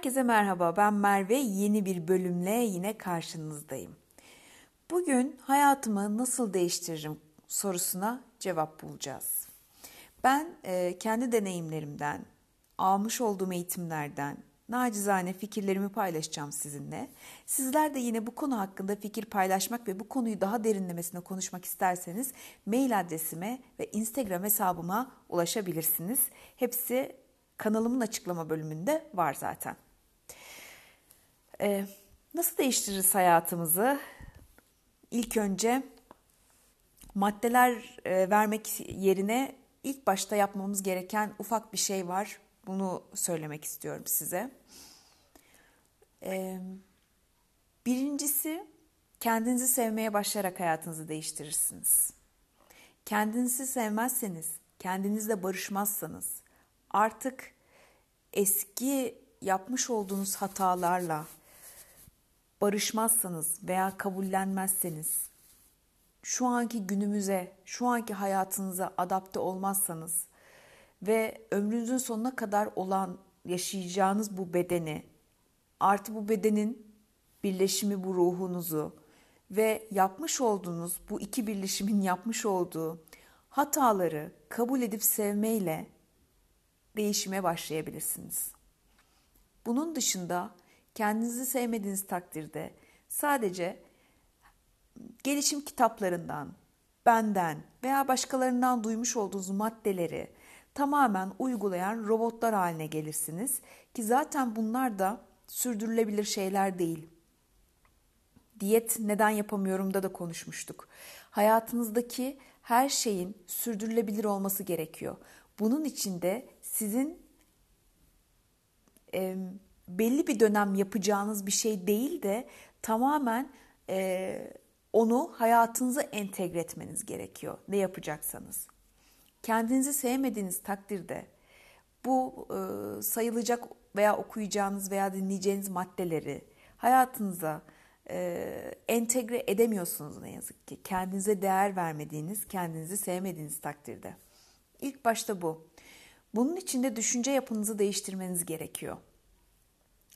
Herkese merhaba, ben Merve. Yeni bir bölümle yine karşınızdayım. Bugün hayatımı nasıl değiştiririm sorusuna cevap bulacağız. Ben kendi deneyimlerimden, almış olduğum eğitimlerden nacizane fikirlerimi paylaşacağım sizinle. Sizler de yine bu konu hakkında fikir paylaşmak ve bu konuyu daha derinlemesine konuşmak isterseniz mail adresime ve Instagram hesabıma ulaşabilirsiniz. Hepsi kanalımın açıklama bölümünde var zaten. Nasıl değiştiririz hayatımızı? İlk önce maddeler vermek yerine ilk başta yapmamız gereken ufak bir şey var. Bunu söylemek istiyorum size. Birincisi, kendinizi sevmeye başlayarak hayatınızı değiştirirsiniz. Kendinizi sevmezseniz, kendinizle barışmazsanız, artık eski yapmış olduğunuz hatalarla barışmazsanız veya kabullenmezseniz, şu anki günümüze, şu anki hayatınıza adapte olmazsanız ve ömrünüzün sonuna kadar olan yaşayacağınız bu bedeni, artı bu bedenin birleşimi bu ruhunuzu ve yapmış olduğunuz bu iki birleşimin yapmış olduğu hataları kabul edip sevmeyle değişime başlayabilirsiniz. Bunun dışında kendinizi sevmediğiniz takdirde sadece gelişim kitaplarından, benden veya başkalarından duymuş olduğunuz maddeleri tamamen uygulayan robotlar haline gelirsiniz ki zaten bunlar da sürdürülebilir şeyler değil. Diyet neden yapamıyorum da konuşmuştuk. Hayatınızdaki her şeyin sürdürülebilir olması gerekiyor. Bunun için de sizin belli bir dönem yapacağınız bir şey değil de tamamen onu hayatınıza entegre etmeniz gerekiyor. Ne yapacaksanız. Kendinizi sevmediğiniz takdirde bu sayılacak veya okuyacağınız veya dinleyeceğiniz maddeleri hayatınıza entegre edemiyorsunuz ne yazık ki. Kendinize değer vermediğiniz, kendinizi sevmediğiniz takdirde. İlk başta bu. Bunun için de düşünce yapınızı değiştirmeniz gerekiyor.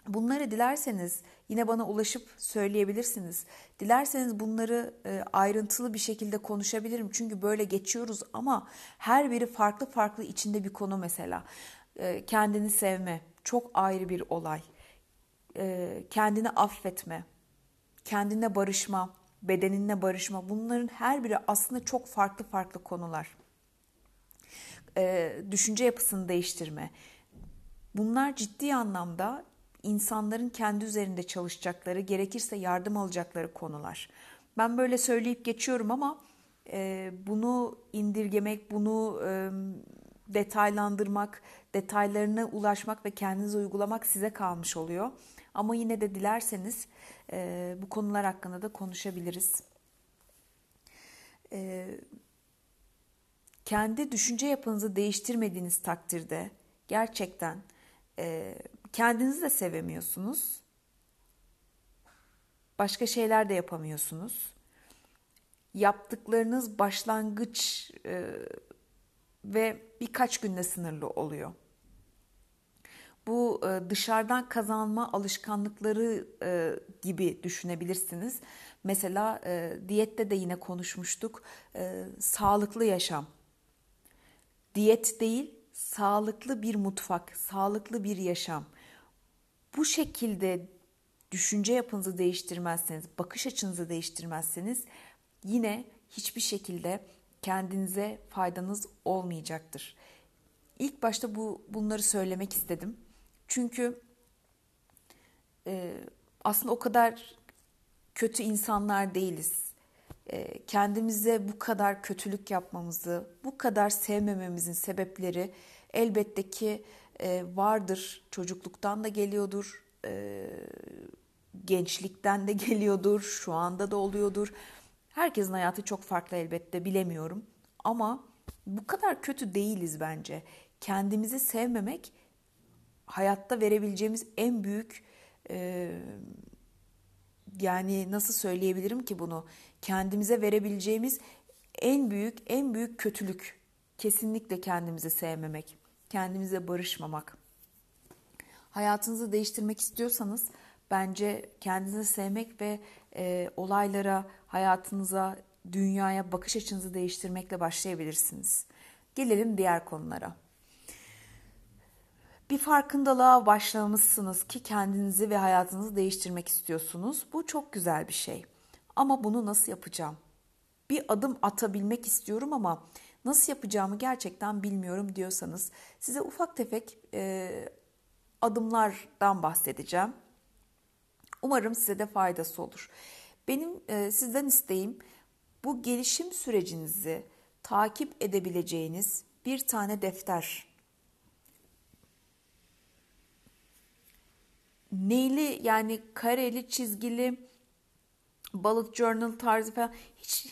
Bunları dilerseniz yine bana ulaşıp söyleyebilirsiniz. Dilerseniz bunları ayrıntılı bir şekilde konuşabilirim. Çünkü böyle geçiyoruz ama her biri farklı farklı içinde bir konu mesela. Kendini sevme, çok ayrı bir olay. Kendini affetme, kendine barışma, bedeninle barışma. Bunların her biri aslında çok farklı farklı konular. Düşünce yapısını değiştirme. Bunlar ciddi anlamda insanların kendi üzerinde çalışacakları, gerekirse yardım alacakları konular. Ben böyle söyleyip geçiyorum ama bunu indirgemek, bunu detaylandırmak, detaylarına ulaşmak ve kendinize uygulamak size kalmış oluyor. Ama yine de dilerseniz bu konular hakkında da konuşabiliriz. Kendi düşünce yapınızı değiştirmediğiniz takdirde gerçekten kendinizi de sevemiyorsunuz. Başka şeyler de yapamıyorsunuz. Yaptıklarınız başlangıç ve birkaç günde sınırlı oluyor. Bu dışarıdan kazanma alışkanlıkları gibi düşünebilirsiniz. Mesela diyette de yine konuşmuştuk. Sağlıklı yaşam. Diyet değil, sağlıklı bir mutfak, sağlıklı bir yaşam. Bu şekilde düşünce yapınızı değiştirmezseniz, bakış açınızı değiştirmezseniz yine hiçbir şekilde kendinize faydanız olmayacaktır. İlk başta bunları söylemek istedim. Çünkü aslında o kadar kötü insanlar değiliz. Kendimize bu kadar kötülük yapmamızı, bu kadar sevmememizin sebepleri elbette ki vardır. Çocukluktan da geliyordur, gençlikten de geliyordur, şu anda da oluyordur. Herkesin hayatı çok farklı elbette, bilemiyorum. Ama bu kadar kötü değiliz bence. Kendimizi sevmemek hayatta verebileceğimiz en büyük yani nasıl söyleyebilirim ki bunu? Kendimize verebileceğimiz en büyük kötülük. Kesinlikle kendimizi sevmemek, kendimize barışmamak. hayatınızı değiştirmek istiyorsanız bence kendinizi sevmek ve olaylara, hayatınıza, dünyaya bakış açınızı değiştirmekle başlayabilirsiniz. Gelelim diğer konulara. Bir farkındalığa başlamışsınız ki kendinizi ve hayatınızı değiştirmek istiyorsunuz. Bu çok güzel bir şey. Ama bunu nasıl yapacağım? Bir adım atabilmek istiyorum ama nasıl yapacağımı gerçekten bilmiyorum diyorsanız size ufak tefek adımlardan bahsedeceğim. Umarım size de faydası olur. Benim sizden isteğim bu gelişim sürecinizi takip edebileceğiniz bir tane defter. Neyli, yani kareli, çizgili, bullet journal tarzı falan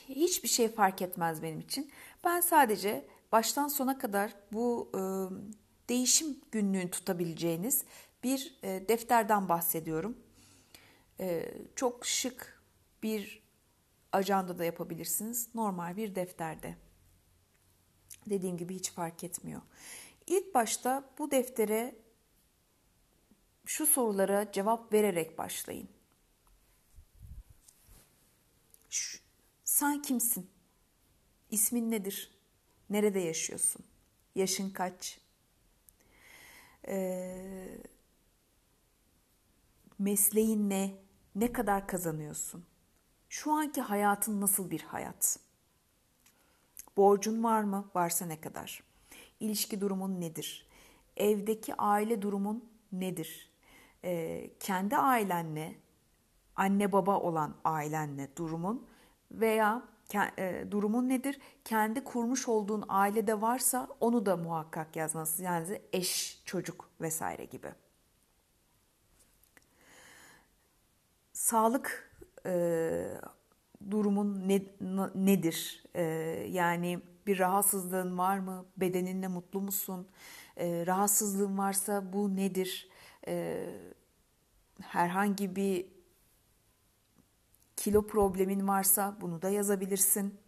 hiçbir şey fark etmez benim için. Ben sadece baştan sona kadar bu değişim günlüğünü tutabileceğiniz bir defterden bahsediyorum. Çok şık bir ajanda da yapabilirsiniz. Normal bir defterde. Dediğim gibi hiç fark etmiyor. İlk başta bu deftere şu sorulara cevap vererek başlayın. Sen kimsin? İsmin nedir? Nerede yaşıyorsun? Yaşın kaç? Mesleğin ne? Ne kadar kazanıyorsun? Şu anki hayatın nasıl bir hayat? Borcun var mı? Varsa ne kadar? İlişki durumun nedir? Evdeki aile durumun nedir? Kendi ailenle, anne baba olan ailenle durumun veya durumun nedir? Kendi kurmuş olduğun ailede varsa onu da muhakkak yazmalısınız. Yani eş, çocuk vesaire gibi. Sağlık durumun nedir? Yani bir rahatsızlığın var mı? Bedeninle mutlu musun? Rahatsızlığın varsa bu nedir? Herhangi bir kilo problemin varsa bunu da yazabilirsin.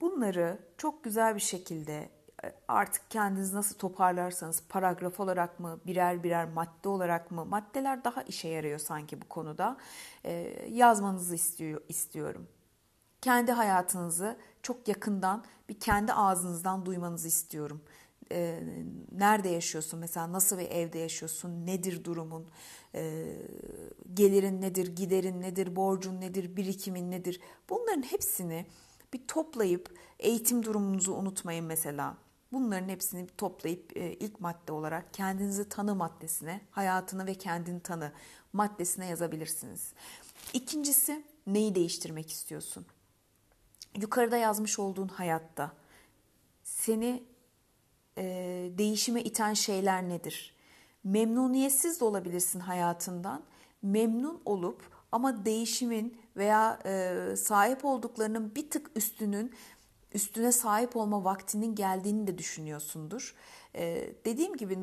Bunları çok güzel bir şekilde artık kendiniz nasıl toparlarsanız, paragraf olarak mı, birer birer madde olarak mı, maddeler daha işe yarıyor sanki bu konuda, yazmanızı istiyorum. Kendi hayatınızı çok yakından, bir kendi ağzınızdan duymanızı istiyorum. Nerede yaşıyorsun mesela, nasıl bir evde yaşıyorsun, nedir durumun, gelirin nedir, giderin nedir, borcun nedir, birikimin nedir, bunların hepsini bir toplayıp, eğitim durumunuzu unutmayın mesela, bunların hepsini toplayıp ilk madde olarak kendinizi tanı maddesine, hayatını ve kendini tanı maddesine yazabilirsiniz. İkincisi, neyi değiştirmek istiyorsun? Yukarıda yazmış olduğun hayatta seni değişime iten şeyler nedir? Memnuniyetsiz de olabilirsin hayatından. Memnun olup ama değişimin veya sahip olduklarının bir tık üstüne sahip olma vaktinin geldiğini de düşünüyorsundur. Dediğim gibi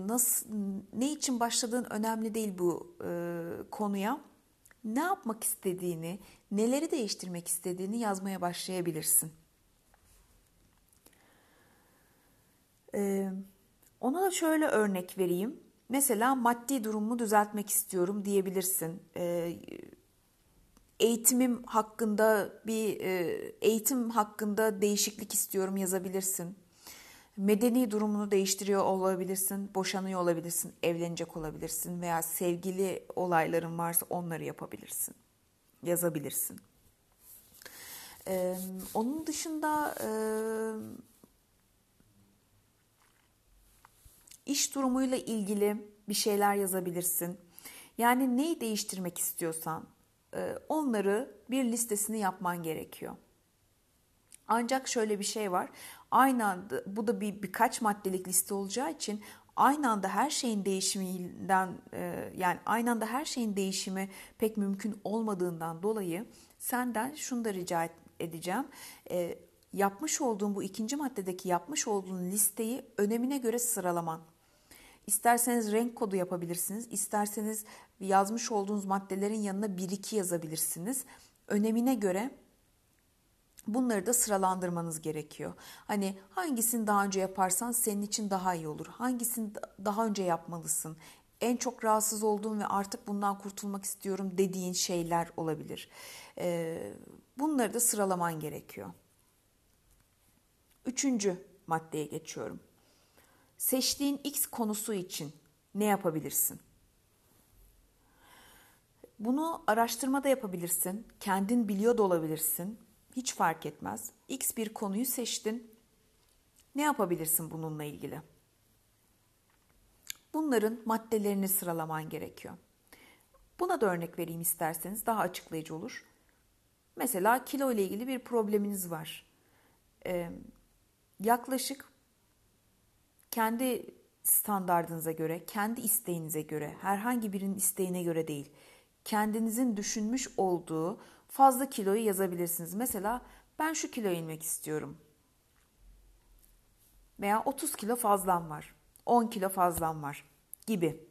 ne için başladığın önemli değil bu konuya. Ne yapmak istediğini, neleri değiştirmek istediğini yazmaya başlayabilirsin. Ona da şöyle örnek vereyim. Mesela maddi durumumu düzeltmek istiyorum diyebilirsin. Eğitim hakkında değişiklik istiyorum yazabilirsin. Medeni durumunu değiştiriyor olabilirsin, boşanıyor olabilirsin, evlenecek olabilirsin veya sevgili olayların varsa onları yapabilirsin, yazabilirsin. Onun dışında iş durumuyla ilgili bir şeyler yazabilirsin. Yani neyi değiştirmek istiyorsan onları bir listesini yapman gerekiyor. Ancak şöyle bir şey var. Aynı anda bu da birkaç maddelik liste olacağı için aynı anda her şeyin değişiminden aynı anda her şeyin değişimi pek mümkün olmadığından dolayı senden şunu da rica edeceğim. Yapmış olduğun bu ikinci maddedeki yapmış olduğun listeyi önemine göre sıralaman. İsterseniz renk kodu yapabilirsiniz. İsterseniz yazmış olduğunuz maddelerin yanına 1-2 yazabilirsiniz. Önemine göre Bunları da sıralandırmanız gerekiyor. Hani hangisini daha önce yaparsan senin için daha iyi olur. Hangisini daha önce yapmalısın? En çok rahatsız olduğun ve artık bundan kurtulmak istiyorum dediğin şeyler olabilir. Bunları da sıralaman gerekiyor. 3. maddeye geçiyorum. Seçtiğin X konusu için ne yapabilirsin? Bunu araştırma da yapabilirsin. Kendin biliyor da olabilirsin. Hiç fark etmez. X bir konuyu seçtin. Ne yapabilirsin bununla ilgili? Bunların maddelerini sıralaman gerekiyor. Buna da örnek vereyim isterseniz, daha açıklayıcı olur. Mesela kilo ile ilgili bir probleminiz var. Yaklaşık kendi standardınıza göre, kendi isteğinize göre, herhangi birinin isteğine göre değil, kendinizin düşünmüş olduğu fazla kiloyu yazabilirsiniz. Mesela ben şu kiloya inmek istiyorum. Veya 30 kilo fazlam var, 10 kilo fazlam var gibi.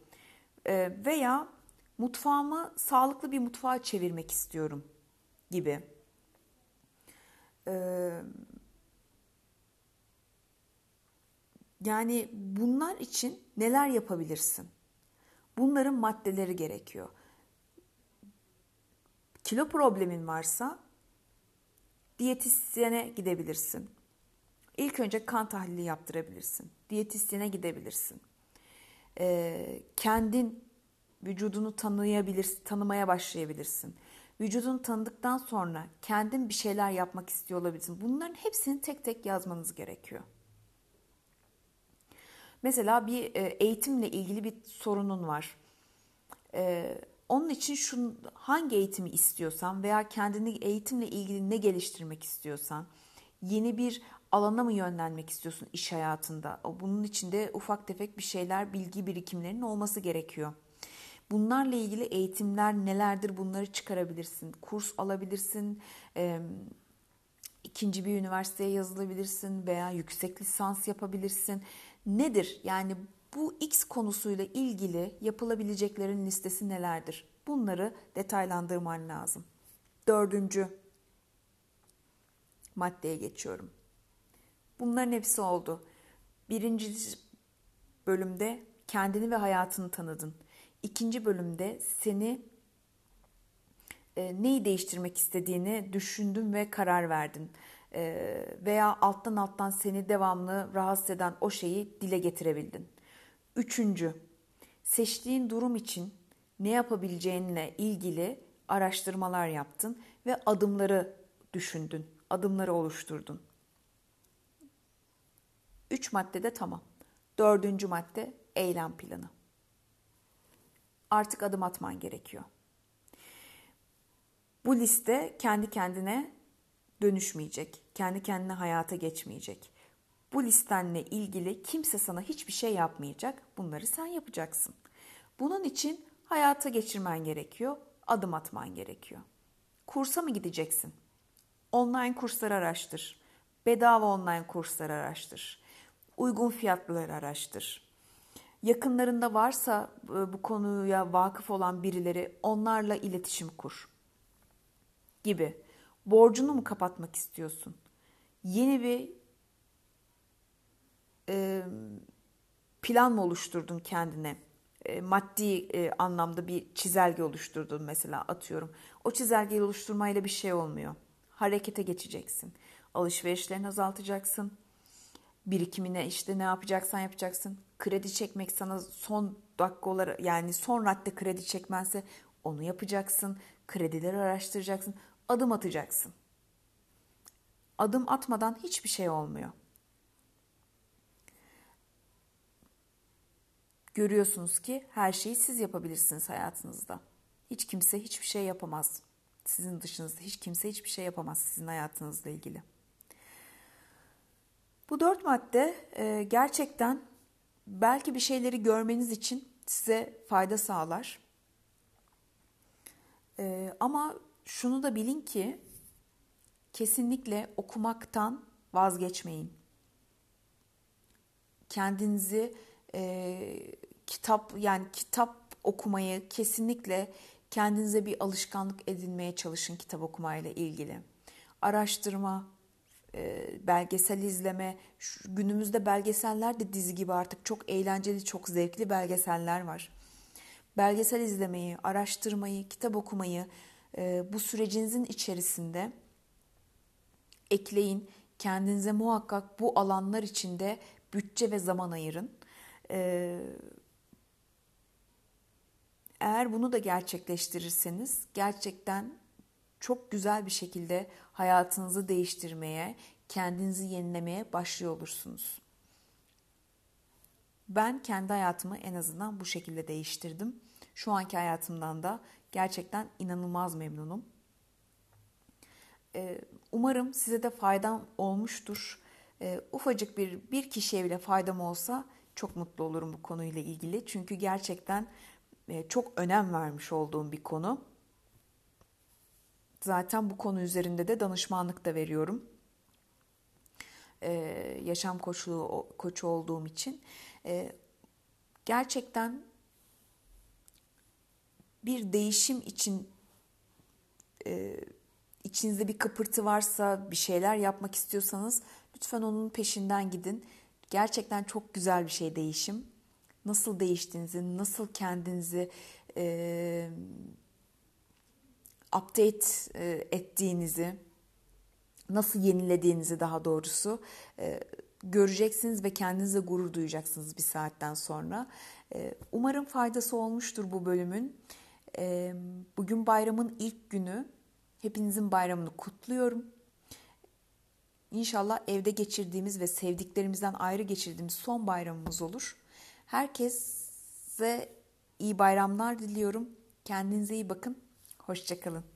Veya mutfağımı sağlıklı bir mutfağa çevirmek istiyorum gibi. Yani bunlar için neler yapabilirsin? Bunların maddeleri gerekiyor. Kilo problemin varsa diyetisyene gidebilirsin. İlk önce kan tahlili yaptırabilirsin. Diyetisyene gidebilirsin. Kendin vücudunu tanımaya başlayabilirsin. Vücudunu tanıdıktan sonra kendin bir şeyler yapmak istiyor olabilirsin. Bunların hepsini tek tek yazmanız gerekiyor. Mesela bir eğitimle ilgili bir sorunun var. Onun için hangi eğitimi istiyorsan veya kendini eğitimle ilgili ne geliştirmek istiyorsan, yeni bir alana mı yönlenmek istiyorsun iş hayatında? Bunun için de ufak tefek bir şeyler, bilgi birikimlerinin olması gerekiyor. Bunlarla ilgili eğitimler nelerdir? Bunları çıkarabilirsin. Kurs alabilirsin, ikinci bir üniversiteye yazılabilirsin veya yüksek lisans yapabilirsin. Nedir? Yani bu X konusuyla ilgili yapılabileceklerin listesi nelerdir? Bunları detaylandırman lazım. 4. maddeye geçiyorum. Bunların hepsi oldu. 1. bölümde kendini ve hayatını tanıdın. 2. bölümde seni neyi değiştirmek istediğini düşündün ve karar verdin. Veya alttan seni devamlı rahatsız eden o şeyi dile getirebildin. 3. seçtiğin durum için ne yapabileceğinle ilgili araştırmalar yaptın ve adımları düşündün, adımları oluşturdun. 3 maddede tamam. 4. madde eylem planı. Artık adım atman gerekiyor. Bu liste kendi kendine dönüşmeyecek, kendi kendine hayata geçmeyecek. Bu listenle ilgili kimse sana hiçbir şey yapmayacak. Bunları sen yapacaksın. Bunun için hayata geçirmen gerekiyor, adım atman gerekiyor. Kursa mı gideceksin? Online kursları araştır. Bedava online kursları araştır. Uygun fiyatları araştır. Yakınlarında varsa bu konuya vakıf olan birileri, onlarla iletişim kur gibi. Borcunu mu kapatmak istiyorsun? Yeni bir plan mı oluşturdun kendine? Maddi anlamda bir çizelge oluşturdun mesela, atıyorum. O çizelgeyi oluşturmayla bir şey olmuyor. Harekete geçeceksin. Alışverişlerini azaltacaksın. Birikimine ne yapacaksan yapacaksın. Kredi çekmek sana son dakika olarak, yani son radde kredi çekmense onu yapacaksın. Kredileri araştıracaksın. Adım atacaksın. Adım atmadan hiçbir şey olmuyor. Görüyorsunuz ki her şeyi siz yapabilirsiniz hayatınızda. Hiç kimse hiçbir şey yapamaz. Sizin dışınızda hiç kimse hiçbir şey yapamaz sizin hayatınızla ilgili. Bu 4 madde gerçekten belki bir şeyleri görmeniz için size fayda sağlar. Ama şunu da bilin ki kesinlikle okumaktan vazgeçmeyin. Kendinizi kitap okumayı kesinlikle kendinize bir alışkanlık edinmeye çalışın kitap okumayla ilgili. araştırma, belgesel izleme. Şu, günümüzde belgeseller de dizi gibi artık çok eğlenceli, çok zevkli belgeseller var. Belgesel izlemeyi, araştırmayı, kitap okumayı bu sürecinizin içerisinde ekleyin. Kendinize muhakkak bu alanlar içinde bütçe ve zaman ayırın. Eğer bunu da gerçekleştirirseniz gerçekten çok güzel bir şekilde hayatınızı değiştirmeye, kendinizi yenilemeye başlıyor olursunuz. Ben kendi hayatımı en azından bu şekilde değiştirdim. Şu anki hayatımdan da gerçekten inanılmaz memnunum. Umarım size de faydam olmuştur. Ufacık bir kişiye bile faydam olsa çok mutlu olurum bu konuyla ilgili. Çünkü gerçekten çok önem vermiş olduğum bir konu. Zaten bu konu üzerinde de danışmanlık da veriyorum. Yaşam koçu olduğum için. Gerçekten bir değişim için içinizde bir kıpırtı varsa, bir şeyler yapmak istiyorsanız lütfen onun peşinden gidin. Gerçekten çok güzel bir şey değişim. Nasıl değiştiğinizi, nasıl kendinizi update ettiğinizi, nasıl yenilediğinizi daha doğrusu göreceksiniz ve kendinize gurur duyacaksınız bir saatten sonra. Umarım faydası olmuştur bu bölümün. Bugün bayramın ilk günü. Hepinizin bayramını kutluyorum. İnşallah evde geçirdiğimiz ve sevdiklerimizden ayrı geçirdiğimiz son bayramımız olur. Herkese iyi bayramlar diliyorum. Kendinize iyi bakın. Hoşça kalın.